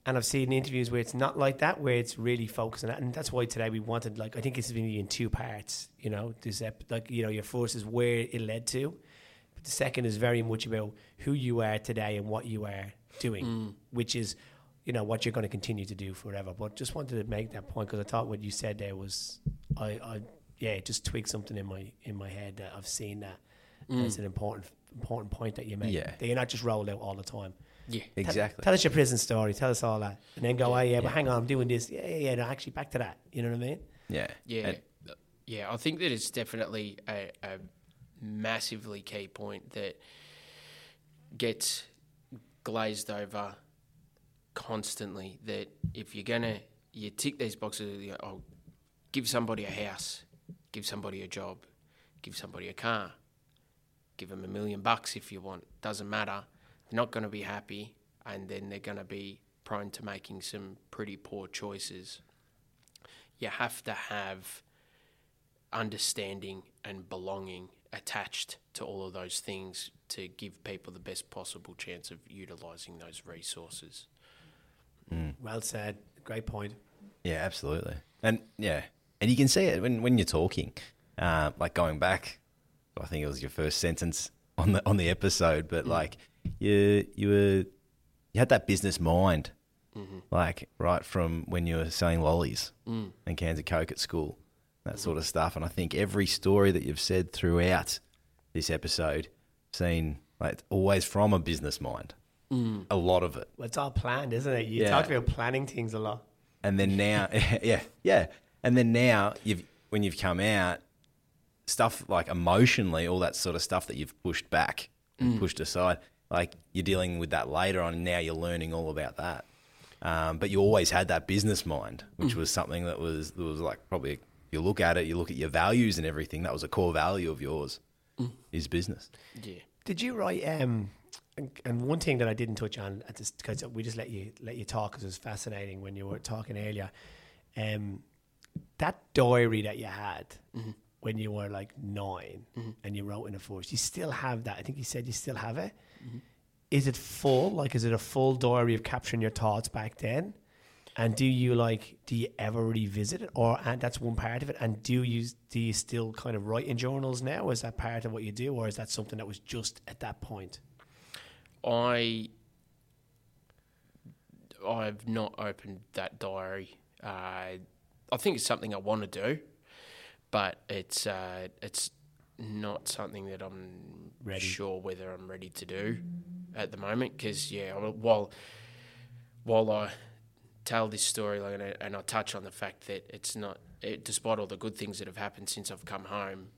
and I've seen interviews where it's not like that, where it's really focused on that. And that's why today we wanted, like, I think it's been in two parts, you know, this ep- like, you know, your first is where it led to. But the second is very much about who you are today and what you are doing, mm. which is, you know, what you're going to continue to do forever. But just wanted to make that point, because I thought what you said there was, I, I yeah, it just twigged something in my in my head that I've seen that. Mm. It's an important important point that you make. Yeah. That you're not just rolled out all the time. Yeah, exactly. Tell, tell us your prison story. Tell us all that, and then go, yeah, oh yeah, yeah, but hang on, I'm doing this. Yeah, yeah, yeah. No, actually, back to that. You know what I mean? Yeah, yeah, and, uh, yeah. I think that it's definitely a, a massively key point that gets glazed over constantly. That if you're gonna, you tick these boxes. You know, oh, give somebody a house, give somebody a job, give somebody a car, give them a million bucks if you want. Doesn't matter. Not going to be happy, and then they're going to be prone to making some pretty poor choices. You have to have understanding and belonging attached to all of those things to give people the best possible chance of utilising those resources. Mm. Well said. Great point. Yeah, absolutely. And yeah, and you can see it when, when you're talking, uh, like going back, I think it was your first sentence on the on the episode, but mm. like, You you were you had that business mind, mm-hmm. like right from when you were selling lollies mm. and cans of Coke at school, that mm-hmm. sort of stuff. And I think every story that you've said throughout this episode, seen like always from a business mind, mm. a lot of it. Well, it's all planned, isn't it? You yeah. talked about planning things a lot. And then now, yeah, yeah. And then now you've when you've come out, stuff like emotionally, all that sort of stuff that you've pushed back and mm. pushed aside. Like you're dealing with that later on, and now you're learning all about that. Um, but you always had that business mind, which mm. was something that was that was like probably you look at it, you look at your values and everything. That was a core value of yours mm. is business. Yeah. Did you write? Um, and, and one thing that I didn't touch on, because we just let you let you talk because it was fascinating when you were talking earlier. Um, that diary that you had. Mm-hmm. When you were like nine mm-hmm. and you wrote in a forest, you still have that. I think you said you still have it. Mm-hmm. Is it full? Like, is it a full diary of capturing your thoughts back then? And do you like, do you ever revisit it? Or, and that's one part of it. And do you, do you still kind of write in journals now? Is that part of what you do? Or is that something that was just at that point? I, I've not opened that diary. Uh, I think it's something I want to do. But it's uh, it's not something that I'm ready. sure whether I'm ready to do at the moment because, yeah, while, while I tell this story, like, and, I, and I touch on the fact that it's not, it, despite all the good things that have happened since I've come home,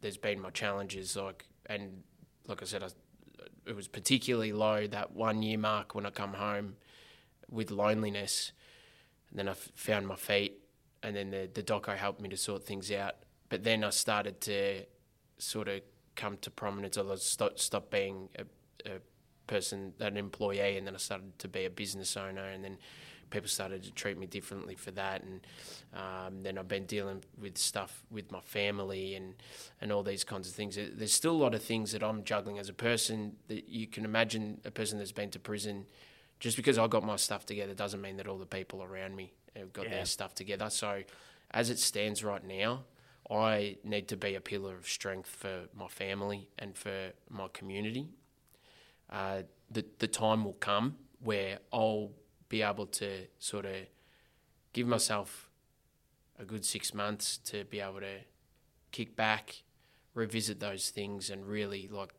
there's been my challenges, like, and like I said, I, it was particularly low, that one year mark when I come home, with loneliness, and then I f- found my feet, and then the, the doco helped me to sort things out. But then I started to sort of come to prominence. I st- stopped being a, a person, an employee, and then I started to be a business owner, and then people started to treat me differently for that. And um, then I've been dealing with stuff with my family and, and all these kinds of things. There's still a lot of things that I'm juggling as a person. That you can imagine a person that's been to prison, just because I got my stuff together doesn't mean that all the people around me have got yeah. their stuff together. So as it stands right now, I need to be a pillar of strength for my family and for my community. Uh, the, the time will come where I'll be able to sort of give myself a good six months to be able to kick back, revisit those things and really, like,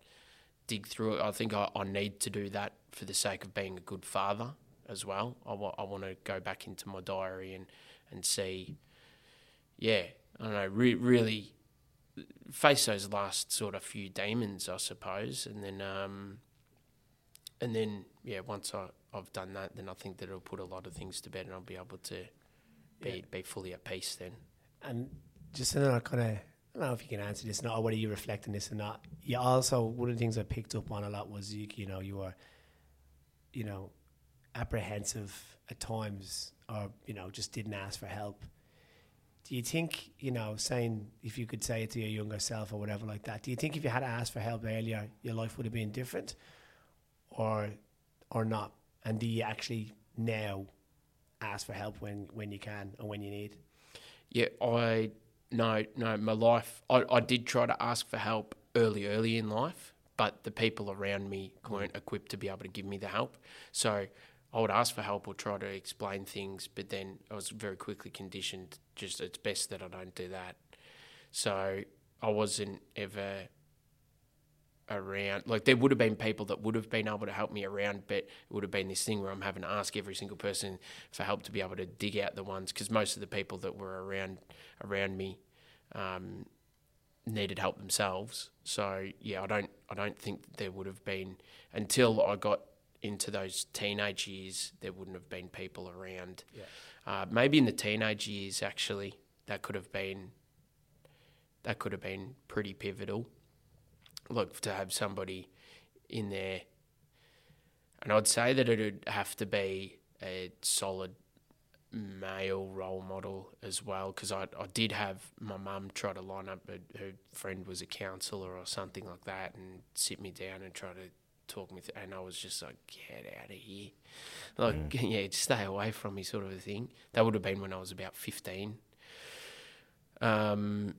dig through it. I think I, I need to do that for the sake of being a good father as well. I, wa- I want to go back into my diary and, and see, yeah, I don't know, re- really face those last sort of few demons, I suppose. And then, um, and then yeah, once I, I've done that, then I think that it'll put a lot of things to bed and I'll be able to be, yeah. be fully at peace then. And just so that I kind of... I don't know if you can answer this or not, or whether you reflect on this or not. You also, one of the things I picked up on a lot was, you, you know, you were, you know, apprehensive at times, or, you know, just didn't ask for help. Do you think, you know, saying, if you could say it to your younger self or whatever like that, do you think if you had asked for help earlier, your life would have been different or or not? And do you actually now ask for help when, when you can and when you need? Yeah, I... No, no, my life, I, I did try to ask for help early, early in life, but the people around me weren't equipped to be able to give me the help. So I would ask for help or try to explain things, but then I was very quickly conditioned, just it's best that I don't do that. So I wasn't ever around, like there would have been people that would have been able to help me around, but it would have been this thing where I'm having to ask every single person for help to be able to dig out the ones, because most of the people that were around around me um, needed help themselves. So yeah, I don't I don't think that there would have been, until I got into those teenage years, there wouldn't have been people around. Yeah. Uh, maybe in the teenage years actually, that could have been that could have been pretty pivotal. Look, to have somebody in there, and I'd say that it would have to be a solid male role model as well, because I, I did have my mum try to line up, her friend was a counsellor or something like that, and sit me down and try to talk me through, and I was just like, get out of here. Like, mm. yeah, just stay away from me sort of a thing. That would have been when I was about fifteen. Um,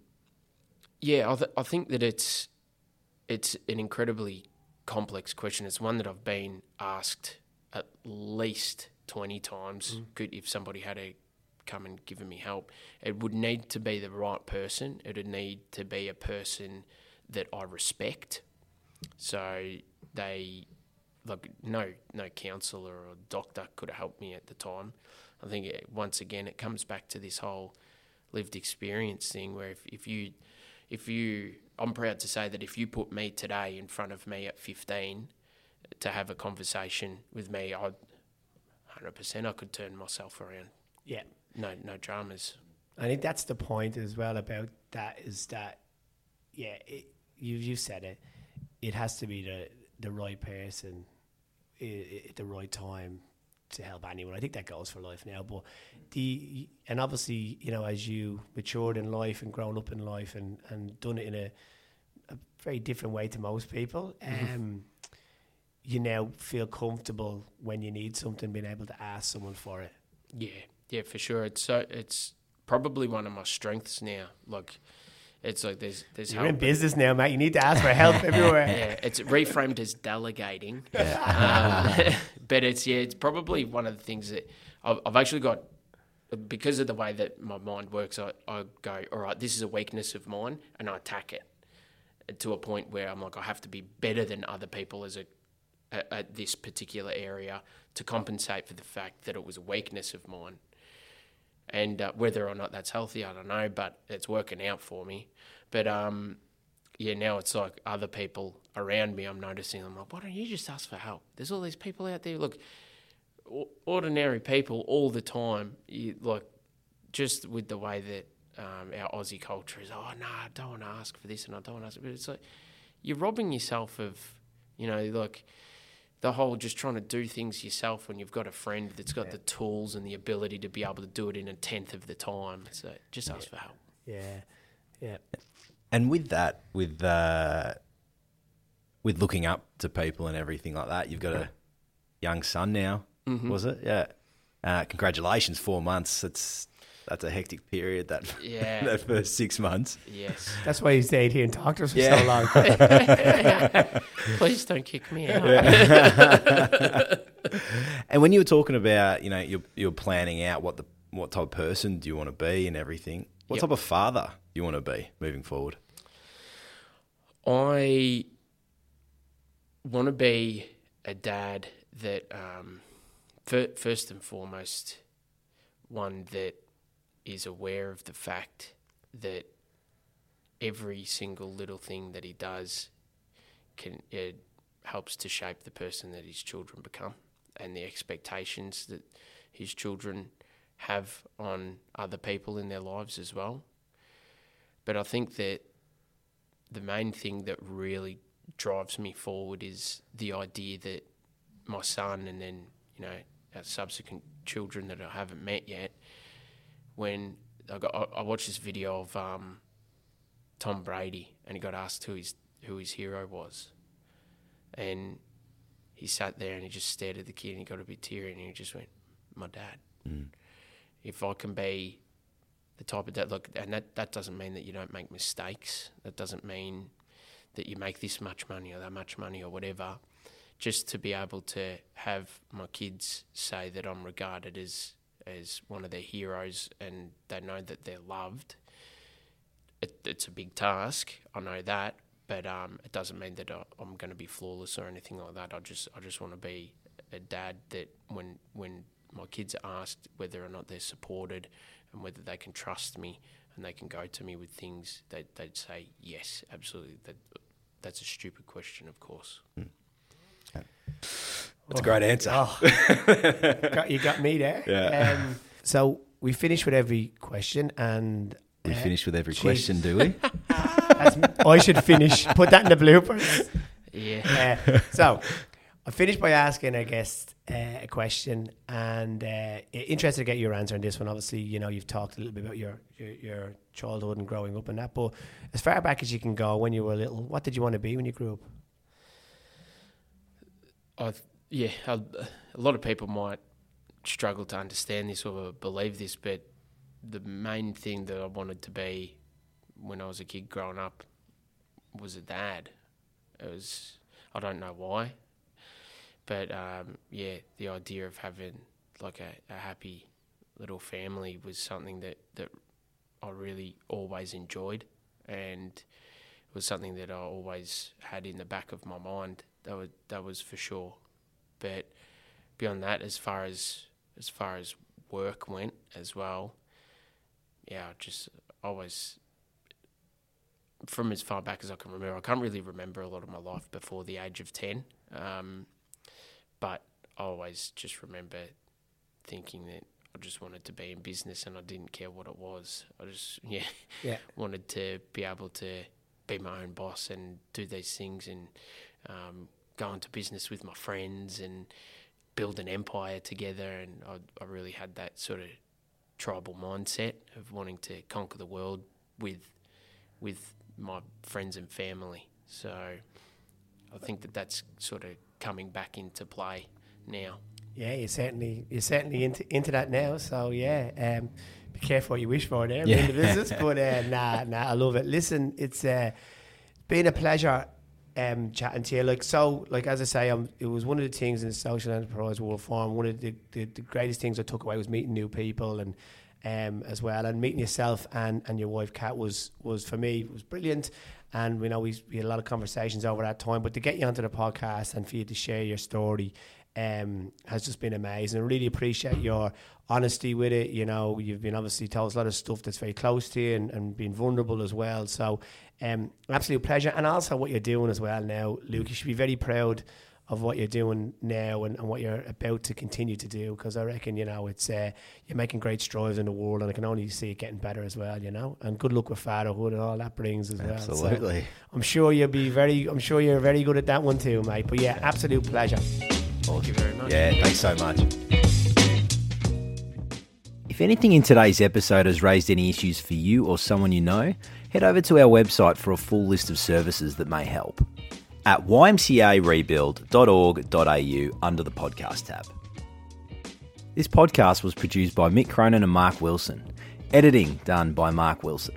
yeah, I, th- I think that it's... It's an incredibly complex question. It's one that I've been asked at least twenty times. Mm. Could, if somebody had to come and give me help, it would need to be the right person. It would need to be a person that I respect. So they, like, no, no counsellor or doctor could have helped me at the time. I think it, once again, it comes back to this whole lived experience thing, where if, if you, if you. I'm proud to say that if you put me today in front of me at fifteen to have a conversation with me, I one hundred percent I could turn myself around. Yeah. No, no dramas. I think that's the point as well about that, is that, yeah, it, you you said it. It has to be the, the right person at the right time to help anyone. I think that goes for life now. But the and obviously, you know, as you matured in life and grown up in life and, and done it in a, a very different way to most people, mm-hmm. um, you now feel comfortable when you need something, being able to ask someone for it. Yeah, yeah, for sure. It's so it's probably one of my strengths now. Like, it's like there's there's You're help. In business now, mate. You need to ask for help everywhere. Yeah, it's reframed as delegating. um, but it's, yeah, it's probably one of the things that I've, I've actually got, because of the way that my mind works, I, I go, all right, this is a weakness of mine, and I attack it to a point where I'm like, I have to be better than other people as a at, at this particular area to compensate for the fact that it was a weakness of mine. And uh, whether or not that's healthy, I don't know, but it's working out for me. But um, yeah, now it's like other people around me, I'm noticing, I'm like, why don't you just ask for help? There's all these people out there. Look, ordinary people all the time, you, like just with the way that um, our Aussie culture is, oh, no, I don't want to ask for this and I don't want to ask. But it's like you're robbing yourself of, you know, like the whole just trying to do things yourself when you've got a friend that's got yeah. the tools and the ability to be able to do it in a tenth of the time. So just ask yeah. for help. Yeah, yeah. And with that, with uh, with looking up to people and everything like that, you've got a young son now, mm-hmm. was it? Yeah. Uh, congratulations, four months. It's that's a hectic period. That yeah. that first six months. Yes. That's why you stayed here and talked to us for yeah. so long. Please don't kick me out. Yeah. And when you were talking about, you know, you're you're planning out what the what type of person do you want to be and everything. What yep. type of father do you want to be moving forward? I want to be a dad that, um, first and foremost, one that is aware of the fact that every single little thing that he does can it helps to shape the person that his children become and the expectations that his children have on other people in their lives as well. But I think that the main thing that really drives me forward is the idea that my son and then, you know, our subsequent children that I haven't met yet, when I got, I watched this video of um, Tom Brady and he got asked who his, who his hero was. And he sat there and he just stared at the kid and he got a bit teary and he just went, my dad. Mm. If I can be the type of dad, look, and that, that doesn't mean that you don't make mistakes. That doesn't mean that you make this much money or that much money or whatever. Just to be able to have my kids say that I'm regarded as, as one of their heroes and they know that they're loved, it, it's a big task. I know that, but um, it doesn't mean that I, I'm going to be flawless or anything like that. I just I just want to be a dad that when when my kids are asked whether or not they're supported and whether they can trust me and they can go to me with things, they, they'd say, yes, absolutely. That, that's a stupid question, of course. Mm. Okay. That's oh, a great answer. Oh. got, you got me there. Yeah. Um, so we finish with every question and... Uh, we finish with every geez. question, do we? That's, I should finish. Put that in the bloopers. Yeah. Uh, so... I finished by asking, I guess, uh, a question, and uh, interested to get your answer on this one. Obviously, you know, you've talked a little bit about your, your your childhood and growing up and that, but as far back as you can go, when you were little, what did you want to be when you grew up? I've, yeah, I've, a lot of people might struggle to understand this or believe this, but the main thing that I wanted to be when I was a kid growing up was a dad. It was, I don't know why. But, um, yeah, the idea of having, like, a, a happy little family was something that, that I really always enjoyed and it was something that I always had in the back of my mind. That was, that was for sure. But beyond that, as far as as far as work went as well, yeah, I just always, from as far back as I can remember, I can't really remember a lot of my life before the age of ten. Um But I always just remember thinking that I just wanted to be in business and I didn't care what it was. I just, yeah, yeah. wanted to be able to be my own boss and do these things and um, go into business with my friends and build an empire together. And I, I really had that sort of tribal mindset of wanting to conquer the world with with my friends and family. So I think that that's sort of coming back into play now. Yeah, you're certainly you're certainly into into that now. So yeah, um, be careful what you wish for there yeah. in the business. But uh, nah, nah, I love it. Listen, it's uh, been a pleasure um, chatting to you. Like so, like as I say, um, it was one of the things in the Social Enterprise World Forum. One of the, the, the greatest things I took away was meeting new people and um, as well. And meeting yourself and, and your wife, Kat, was, was for me, was brilliant. And we know we, we had a lot of conversations over that time. But to get you onto the podcast and for you to share your story um, has just been amazing. I really appreciate your honesty with it. You know, you've been obviously told a lot of stuff that's very close to you and, and being vulnerable as well. So um, absolute pleasure. And also what you're doing as well now, Luke, you should be very proud of what you're doing now and, and what you're about to continue to do, because I reckon, you know, it's uh, you're making great strides in the world, and I can only see it getting better as well, you know. And good luck with fatherhood and all that brings as well. Absolutely. So I'm sure you'll be very, I'm sure you're very good at that one too, mate. But yeah, absolute pleasure. Thank you very much. Yeah, thanks so much. If anything in today's episode has raised any issues for you or someone you know, head over to our website for a full list of services that may help at y m c a rebuild dot org dot a u under the podcast tab. This podcast was produced by Mick Cronin and Mark Wilson. Editing done by Mark Wilson.